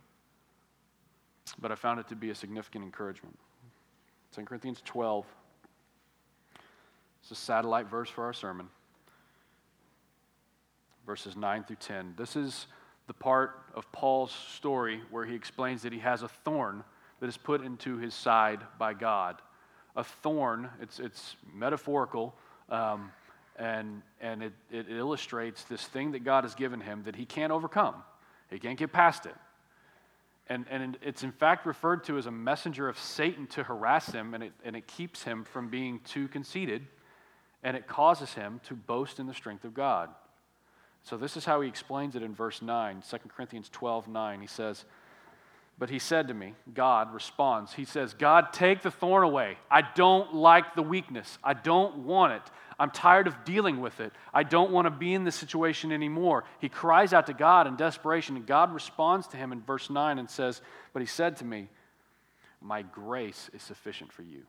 But I found it to be a significant encouragement. 2 Corinthians 12. It's a satellite verse for our sermon. Verses 9 through 10. This is the part of Paul's story where he explains that he has a thorn that is put into his side by God. A thorn, it's metaphorical, and it illustrates this thing that God has given him that he can't overcome. He can't get past it. And it's in fact referred to as a messenger of Satan to harass him, and it keeps him from being too conceited, and it causes him to boast in the strength of God. So this is how he explains it in verse 9, 2 Corinthians 12, 9. He says, but he said to me, God responds. He says, God, take the thorn away. I don't like the weakness. I don't want it. I'm tired of dealing with it. I don't want to be in this situation anymore. He cries out to God in desperation, and God responds to him in verse 9 and says, but he said to me, my grace is sufficient for you,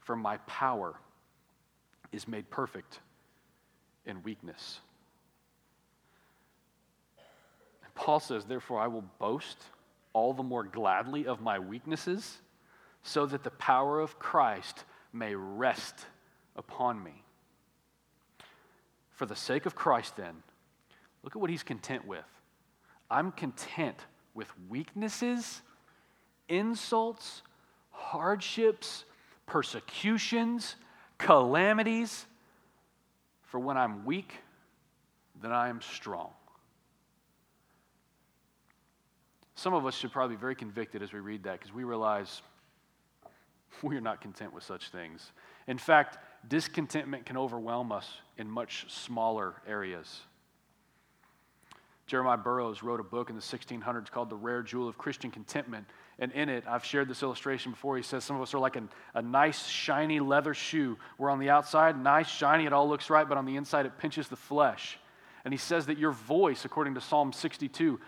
for my power is made perfect in weakness. Paul says, therefore I will boast all the more gladly of my weaknesses, so that the power of Christ may rest upon me. For the sake of Christ, then, look at what he's content with. I'm content with weaknesses, insults, hardships, persecutions, calamities. For when I'm weak, then I am strong. Some of us should probably be very convicted as we read that, because we realize we are not content with such things. In fact, discontentment can overwhelm us in much smaller areas. Jeremiah Burroughs wrote a book in the 1600s called The Rare Jewel of Christian Contentment, and in it, I've shared this illustration before, he says some of us are like a nice, shiny leather shoe. We're on the outside, nice, shiny, it all looks right, but on the inside, it pinches the flesh. And he says that your voice, according to Psalm 62,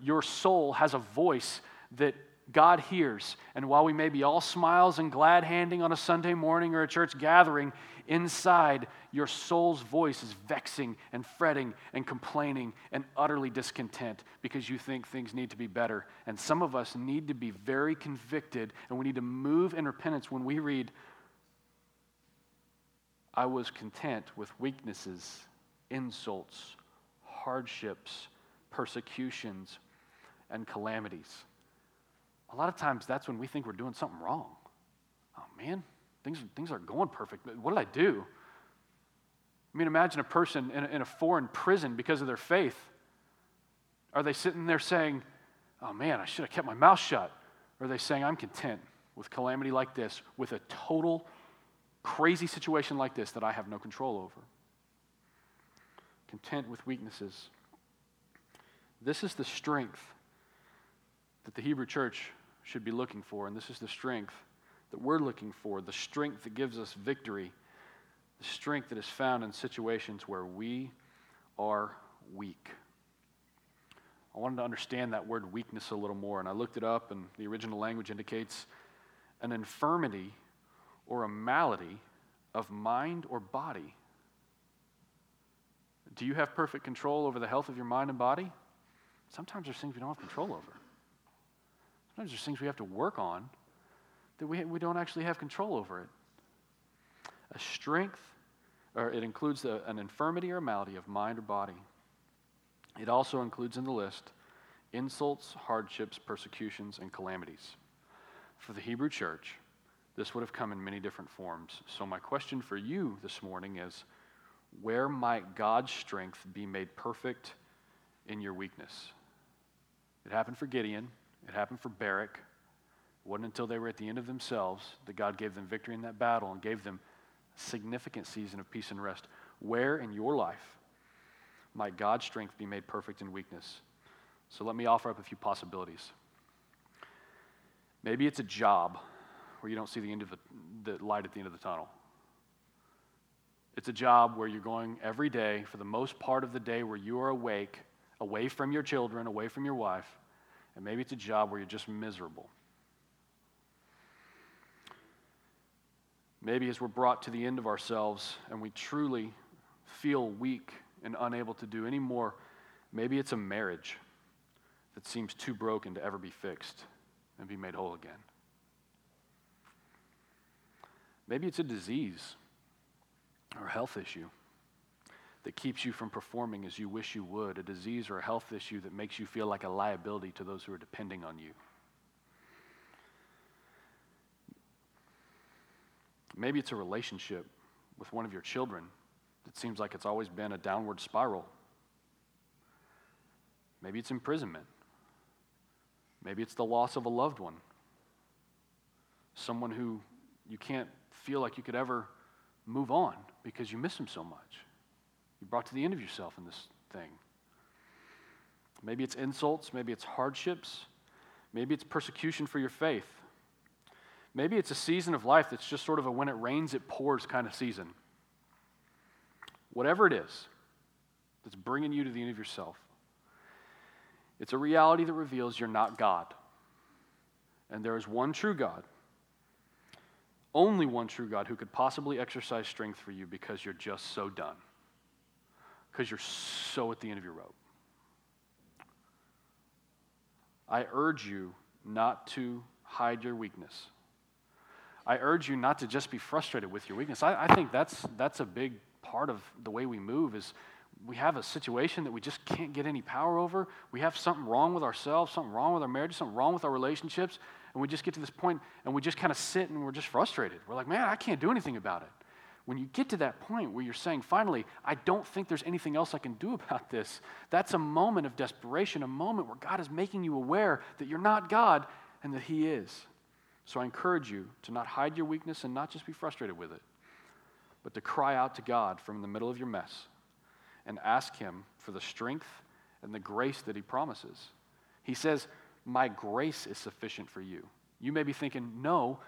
your soul has a voice that God hears. And while we may be all smiles and glad handing on a Sunday morning or a church gathering, inside your soul's voice is vexing and fretting and complaining and utterly discontent because you think things need to be better. And some of us need to be very convicted, and we need to move in repentance when we read, I was content with weaknesses, insults, hardships, persecutions, and calamities. A lot of times that's when we think we're doing something wrong. Oh man, things aren't going perfect. What did I do? I mean, imagine a person in a foreign prison because of their faith. Are they sitting there saying, oh man, I should have kept my mouth shut? Or are they saying, I'm content with calamity like this, with a total crazy situation like this that I have no control over? Content with weaknesses. This is the strength that the Hebrew church should be looking for, and this is the strength that we're looking for, the strength that gives us victory, the strength that is found in situations where we are weak. I wanted to understand that word weakness a little more, and I looked it up, and the original language indicates an infirmity or a malady of mind or body. Do you have perfect control over the health of your mind and body? Sometimes there's things we don't have control over. Sometimes there's things we have to work on that we don't actually have control over it. A strength, or it includes an infirmity or a malady of mind or body. It also includes in the list insults, hardships, persecutions, and calamities. For the Hebrew church, this would have come in many different forms. So my question for you this morning is, where might God's strength be made perfect in your weakness? It happened for Gideon. It happened for Barak. It wasn't until they were at the end of themselves that God gave them victory in that battle and gave them a significant season of peace and rest. Where in your life might God's strength be made perfect in weakness? So let me offer up a few possibilities. Maybe it's a job where you don't see the end of the light at the end of the tunnel. It's a job where you're going every day for the most part of the day where you are awake, away from your children, away from your wife, and maybe it's a job where you're just miserable. Maybe as we're brought to the end of ourselves and we truly feel weak and unable to do any more, maybe it's a marriage that seems too broken to ever be fixed and be made whole again. Maybe it's a disease or a health issue that keeps you from performing as you wish you would, a disease or a health issue that makes you feel like a liability to those who are depending on you. Maybe it's a relationship with one of your children that seems like it's always been a downward spiral. Maybe it's imprisonment. Maybe it's the loss of a loved one, someone who you can't feel like you could ever move on because you miss him so much. You're brought to the end of yourself in this thing. Maybe it's insults. Maybe it's hardships. Maybe it's persecution for your faith. Maybe it's a season of life that's just sort of a when it rains, it pours kind of season. Whatever it is that's bringing you to the end of yourself, it's a reality that reveals you're not God. And there is one true God. Only one true God who could possibly exercise strength for you because you're just so done. Because you're so at the end of your rope. I urge you not to hide your weakness. I urge you not to just be frustrated with your weakness. I think that's a big part of the way we move is we have a situation that we just can't get any power over. We have something wrong with ourselves, something wrong with our marriage, something wrong with our relationships, and we just get to this point and we just kind of sit and we're just frustrated. We're like, man, I can't do anything about it. When you get to that point where you're saying, finally, I don't think there's anything else I can do about this, that's a moment of desperation, a moment where God is making you aware that you're not God and that He is. So I encourage you to not hide your weakness and not just be frustrated with it, but to cry out to God from the middle of your mess and ask Him for the strength and the grace that He promises. He says, my grace is sufficient for you. You may be thinking, no,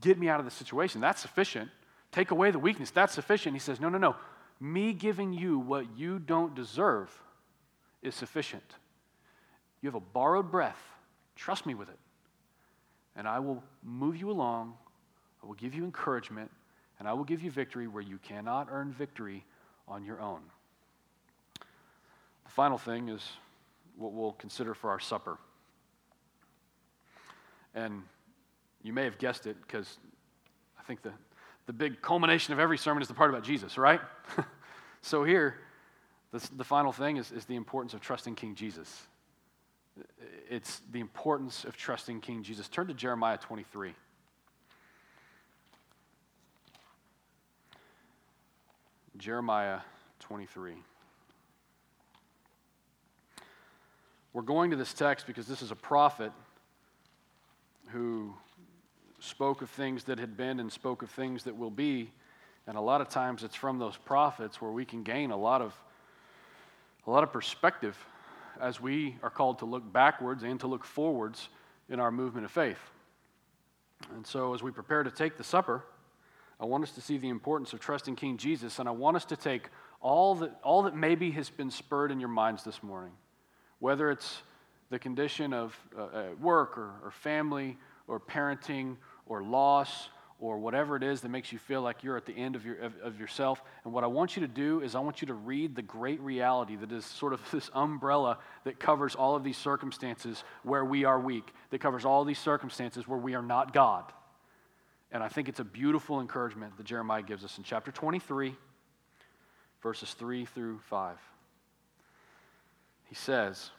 get me out of this situation. That's sufficient. Take away the weakness. That's sufficient. He says, no. Me giving you what you don't deserve is sufficient. You have a borrowed breath. Trust me with it. And I will move you along. I will give you encouragement. And I will give you victory where you cannot earn victory on your own. The final thing is what we'll consider for our supper. And you may have guessed it, because I think the big culmination of every sermon is the part about Jesus, right? So here, the final thing is the importance of trusting King Jesus. It's the importance of trusting King Jesus. Turn to Jeremiah 23. Jeremiah 23. We're going to this text because this is a prophet who spoke of things that had been and spoke of things that will be, and a lot of times it's from those prophets where we can gain a lot of perspective as we are called to look backwards and to look forwards in our movement of faith. And so as we prepare to take the supper, I want us to see the importance of trusting King Jesus, and I want us to take all that maybe has been spurred in your minds this morning. Whether it's the condition of work or family or parenting or loss or whatever it is that makes you feel like you're at the end of yourself. And what I want you to do is I want you to read the great reality that is sort of this umbrella that covers all of these circumstances where we are weak, that covers all these circumstances where we are not God. And I think it's a beautiful encouragement that Jeremiah gives us in chapter 23, verses 3 through 5. He says,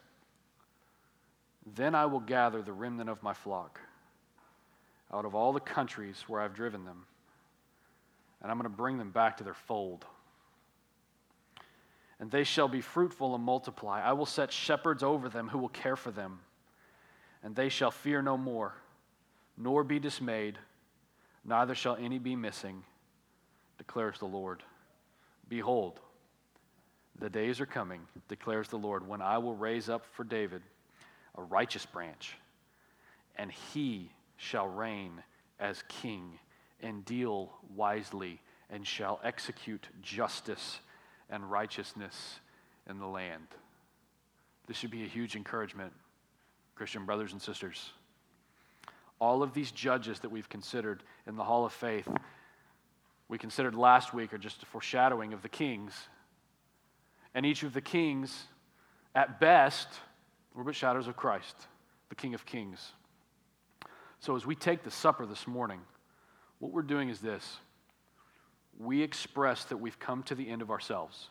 then I will gather the remnant of my flock out of all the countries where I've driven them, and I'm going to bring them back to their fold. And they shall be fruitful and multiply. I will set shepherds over them who will care for them, and they shall fear no more, nor be dismayed, neither shall any be missing, declares the Lord. Behold, the days are coming, declares the Lord, when I will raise up for David a righteous branch, and he shall reign as king and deal wisely and shall execute justice and righteousness in the land. This should be a huge encouragement, Christian brothers and sisters. All of these judges that we've considered in the Hall of Faith, we considered last week, are just a foreshadowing of the kings. And each of the kings, at best, were but shadows of Christ, the King of Kings. So as we take the supper this morning, what we're doing is this. We express that we've come to the end of ourselves.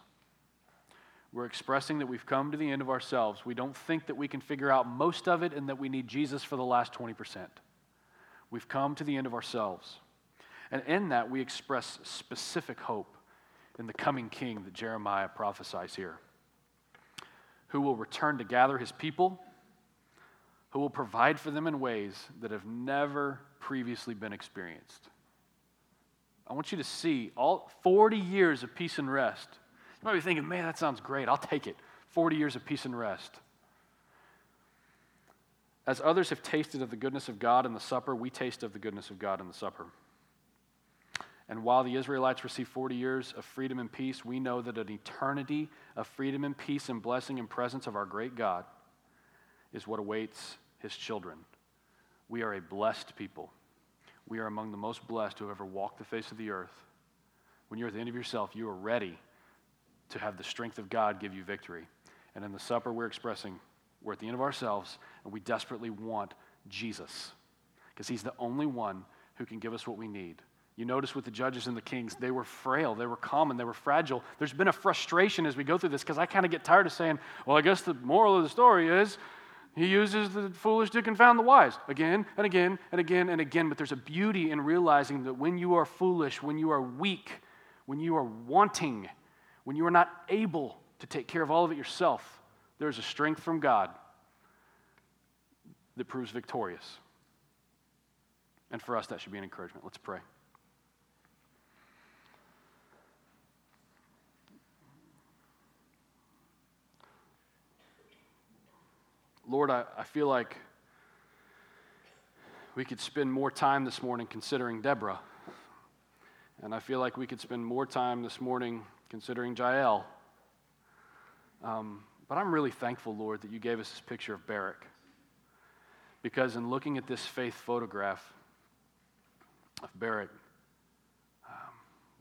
We're expressing that we've come to the end of ourselves. We don't think that we can figure out most of it and that we need Jesus for the last 20%. We've come to the end of ourselves. And in that, we express specific hope in the coming king that Jeremiah prophesies here, who will return to gather his people, who will provide for them in ways that have never previously been experienced. I want you to see all 40 years of peace and rest. You might be thinking, man, that sounds great. I'll take it. 40 years of peace and rest. As others have tasted of the goodness of God in the supper, we taste of the goodness of God in the supper. And while the Israelites received 40 years of freedom and peace, we know that an eternity of freedom and peace and blessing and presence of our great God is what awaits his children. We are a blessed people. We are among the most blessed who have ever walked the face of the earth. When you're at the end of yourself, you are ready to have the strength of God give you victory. And in the supper, we're expressing We're at the end of ourselves, and we desperately want Jesus because he's the only one who can give us what we need. You notice with the judges and the kings, they were frail, they were common, they were fragile. There's been a frustration as we go through this because I kind of get tired of saying, well, I guess the moral of the story is he uses the foolish to confound the wise again and again and again and again. But there's a beauty in realizing that when you are foolish, when you are weak, when you are wanting, when you are not able to take care of all of it yourself, there's a strength from God that proves victorious. And for us, that should be an encouragement. Let's pray. Lord, I feel like we could spend more time this morning considering Deborah. And I feel like we could spend more time this morning considering Jael. But I'm really thankful, Lord, that you gave us this picture of Barak. Because in looking at this faith photograph of Barak,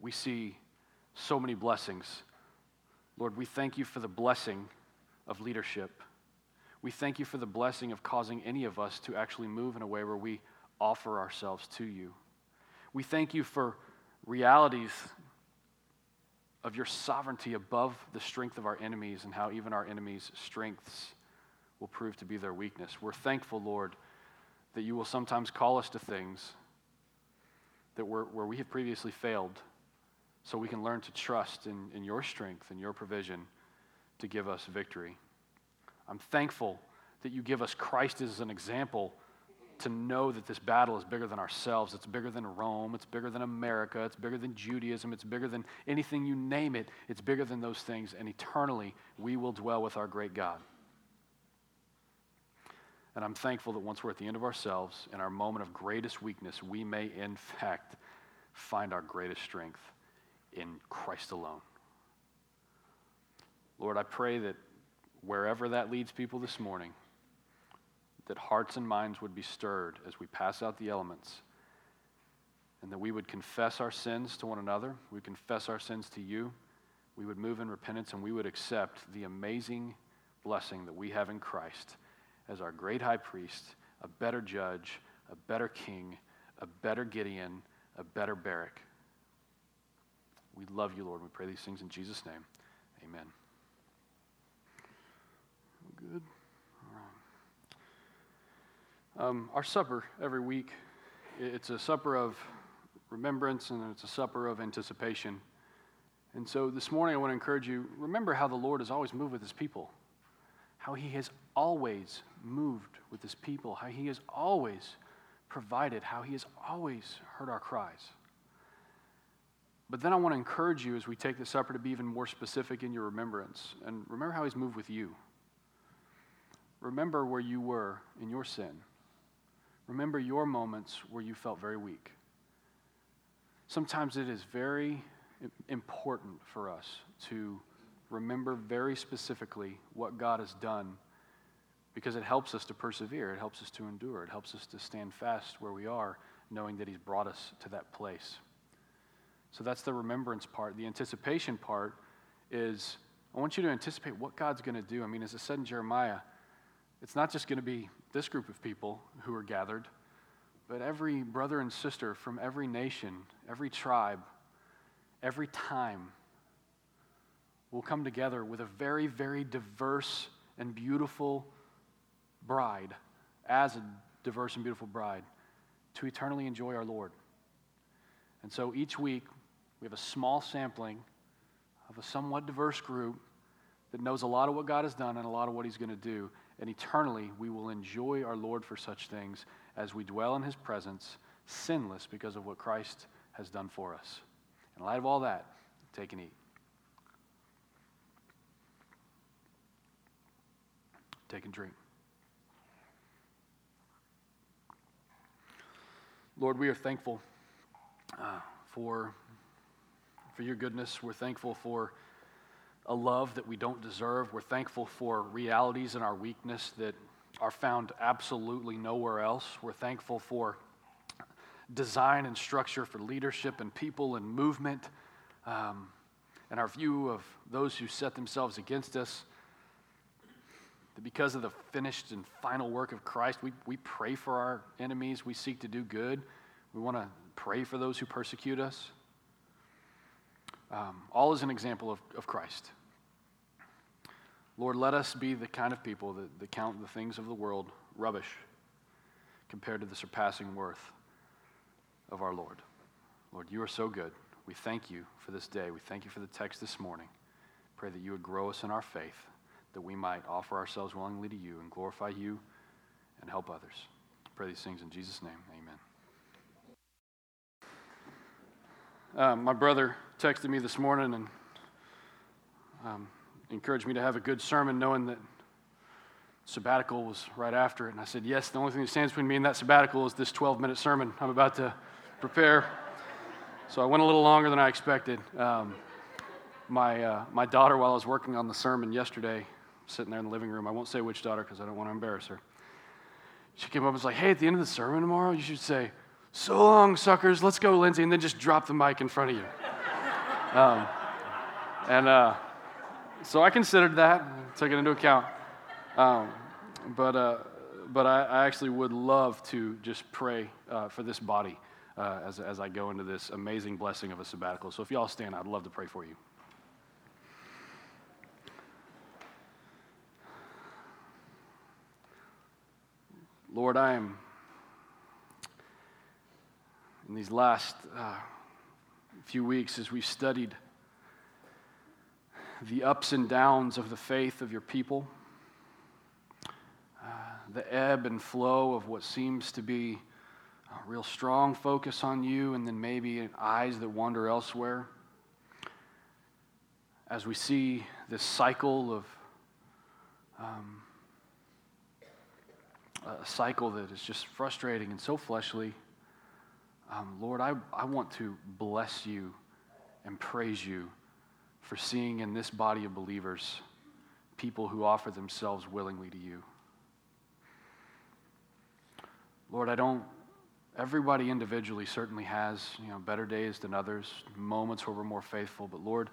we see so many blessings. Lord, we thank you for the blessing of leadership. We thank you for the blessing of causing any of us to actually move in a way where we offer ourselves to you. We thank you for realities of your sovereignty above the strength of our enemies and how even our enemies' strengths will prove to be their weakness. We're thankful, Lord, that you will sometimes call us to things that where we have previously failed, so we can learn to trust in your strength and your provision to give us victory. I'm thankful that you give us Christ as an example to know that this battle is bigger than ourselves. It's bigger than Rome. It's bigger than America. It's bigger than Judaism. It's bigger than anything, you name it. It's bigger than those things, and eternally we will dwell with our great God. And I'm thankful that once we're at the end of ourselves, in our moment of greatest weakness, we may in fact find our greatest strength in Christ alone. Lord, I pray that wherever that leads people this morning, that hearts and minds would be stirred as we pass out the elements, and that we would confess our sins to one another, we would confess our sins to you, we would move in repentance, and we would accept the amazing blessing that we have in Christ as our great high priest, a better judge, a better king, a better Gideon, a better Barak. We love you, Lord. We pray these things in Jesus' name. Amen. Good. All right. Our supper every week, it's a supper of remembrance and it's a supper of anticipation. And so this morning I want to encourage you, remember how the Lord has always moved with his people, how he has always moved with his people, how he has always provided, how he has always heard our cries. But then I want to encourage you as we take the supper to be even more specific in your remembrance and remember how he's moved with you. Remember where you were in your sin. Remember your moments where you felt very weak. Sometimes it is very important for us to remember very specifically what God has done because it helps us to persevere, it helps us to endure, it helps us to stand fast where we are, knowing that he's brought us to that place. So that's the remembrance part. The anticipation part is, I want you to anticipate what God's going to do. I mean, as it said in Jeremiah, it's not just going to be this group of people who are gathered, but every brother and sister from every nation, every tribe, every time will come together with a very, very diverse and beautiful bride, as a diverse and beautiful bride, to eternally enjoy our Lord. And so each week, we have a small sampling of a somewhat diverse group that knows a lot of what God has done and a lot of what he's going to do. And eternally, we will enjoy our Lord for such things as we dwell in his presence, sinless because of what Christ has done for us. In light of all that, take and eat. Take and drink. Lord, we are thankful for your goodness. We're thankful for a love that we don't deserve. We're thankful for realities in our weakness that are found absolutely nowhere else. We're thankful for design and structure for leadership and people and movement, and our view of those who set themselves against us. that because of the finished and final work of Christ, we pray for our enemies. We seek to do good. We want to pray for those who persecute us. All is an example of Christ. Lord, let us be the kind of people that count the things of the world rubbish compared to the surpassing worth of our Lord. Lord, you are so good. We thank you for this day. We thank you for the text this morning. Pray that you would grow us in our faith, that we might offer ourselves willingly to you and glorify you and help others. Pray these things in Jesus' name. Amen. My brother texted me this morning and encouraged me to have a good sermon, knowing that sabbatical was right after it. And I said, yes, the only thing that stands between me and that sabbatical is this 12-minute sermon I'm about to prepare. So I went a little longer than I expected. My daughter, while I was working on the sermon yesterday, sitting there in the living room, I won't say which daughter because I don't want to embarrass her, she came up and was like, hey, at the end of the sermon tomorrow, you should say, so long, suckers, let's go, Lindsay, and then just drop the mic in front of you. So I considered that, took it into account. But I actually would love to just pray for this body as I go into this amazing blessing of a sabbatical. So if y'all stand, I'd love to pray for you. Lord, I am, in these last few weeks, as we've studied the ups and downs of the faith of your people, the ebb and flow of what seems to be a real strong focus on you, and then maybe eyes that wander elsewhere, as we see this cycle of a cycle that is just frustrating and so fleshly. Lord, I want to bless you and praise you for seeing in this body of believers people who offer themselves willingly to you. Lord, everybody individually certainly has, better days than others, moments where we're more faithful, but Lord,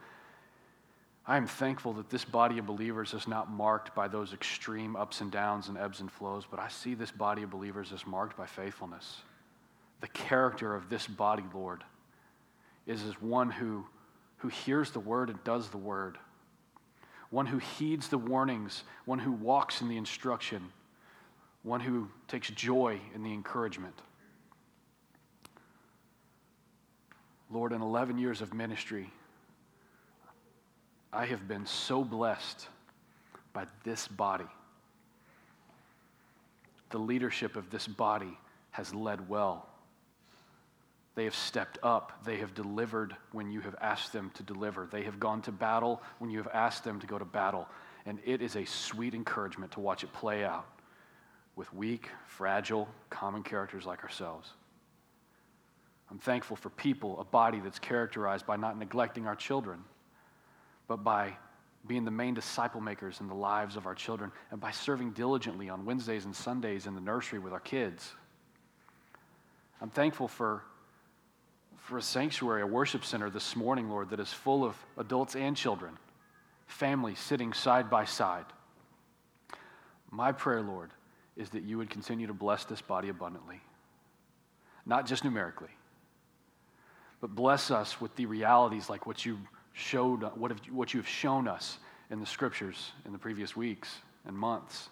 I am thankful that this body of believers is not marked by those extreme ups and downs and ebbs and flows, but I see this body of believers as marked by faithfulness. The character of this body, Lord, is as one who hears the word and does the word, one who heeds the warnings, one who walks in the instruction, one who takes joy in the encouragement. Lord, in 11 years of ministry, I have been so blessed by this body. The leadership of this body has led well. They have stepped up. They have delivered when you have asked them to deliver. They have gone to battle when you have asked them to go to battle. And it is a sweet encouragement to watch it play out with weak, fragile, common characters like ourselves. I'm thankful for people, a body that's characterized by not neglecting our children, but by being the main disciple makers in the lives of our children and by serving diligently on Wednesdays and Sundays in the nursery with our kids. I'm thankful for a sanctuary, a worship center this morning, Lord, that is full of adults and children, families sitting side by side. My prayer, Lord, is that you would continue to bless this body abundantly, not just numerically, but bless us with the realities like what you've shown us in the scriptures in the previous weeks and months.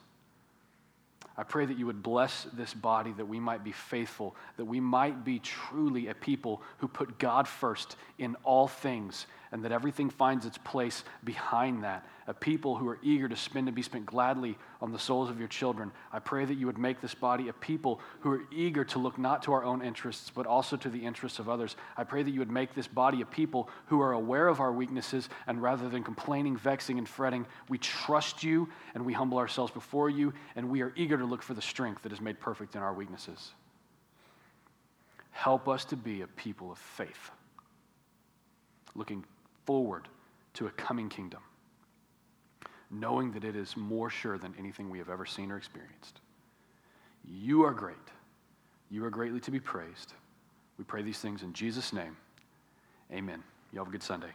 I pray that you would bless this body, that we might be faithful, that we might be truly a people who put God first in all things, and that everything finds its place behind that. A people who are eager to spend and be spent gladly on the souls of your children. I pray that you would make this body a people who are eager to look not to our own interests, but also to the interests of others. I pray that you would make this body a people who are aware of our weaknesses, and rather than complaining, vexing, and fretting, we trust you and we humble ourselves before you, and we are eager to look for the strength that is made perfect in our weaknesses. Help us to be a people of faith, looking forward to a coming kingdom, knowing that it is more sure than anything we have ever seen or experienced. You are great. You are greatly to be praised. We pray these things in Jesus' name. Amen. You have a good Sunday.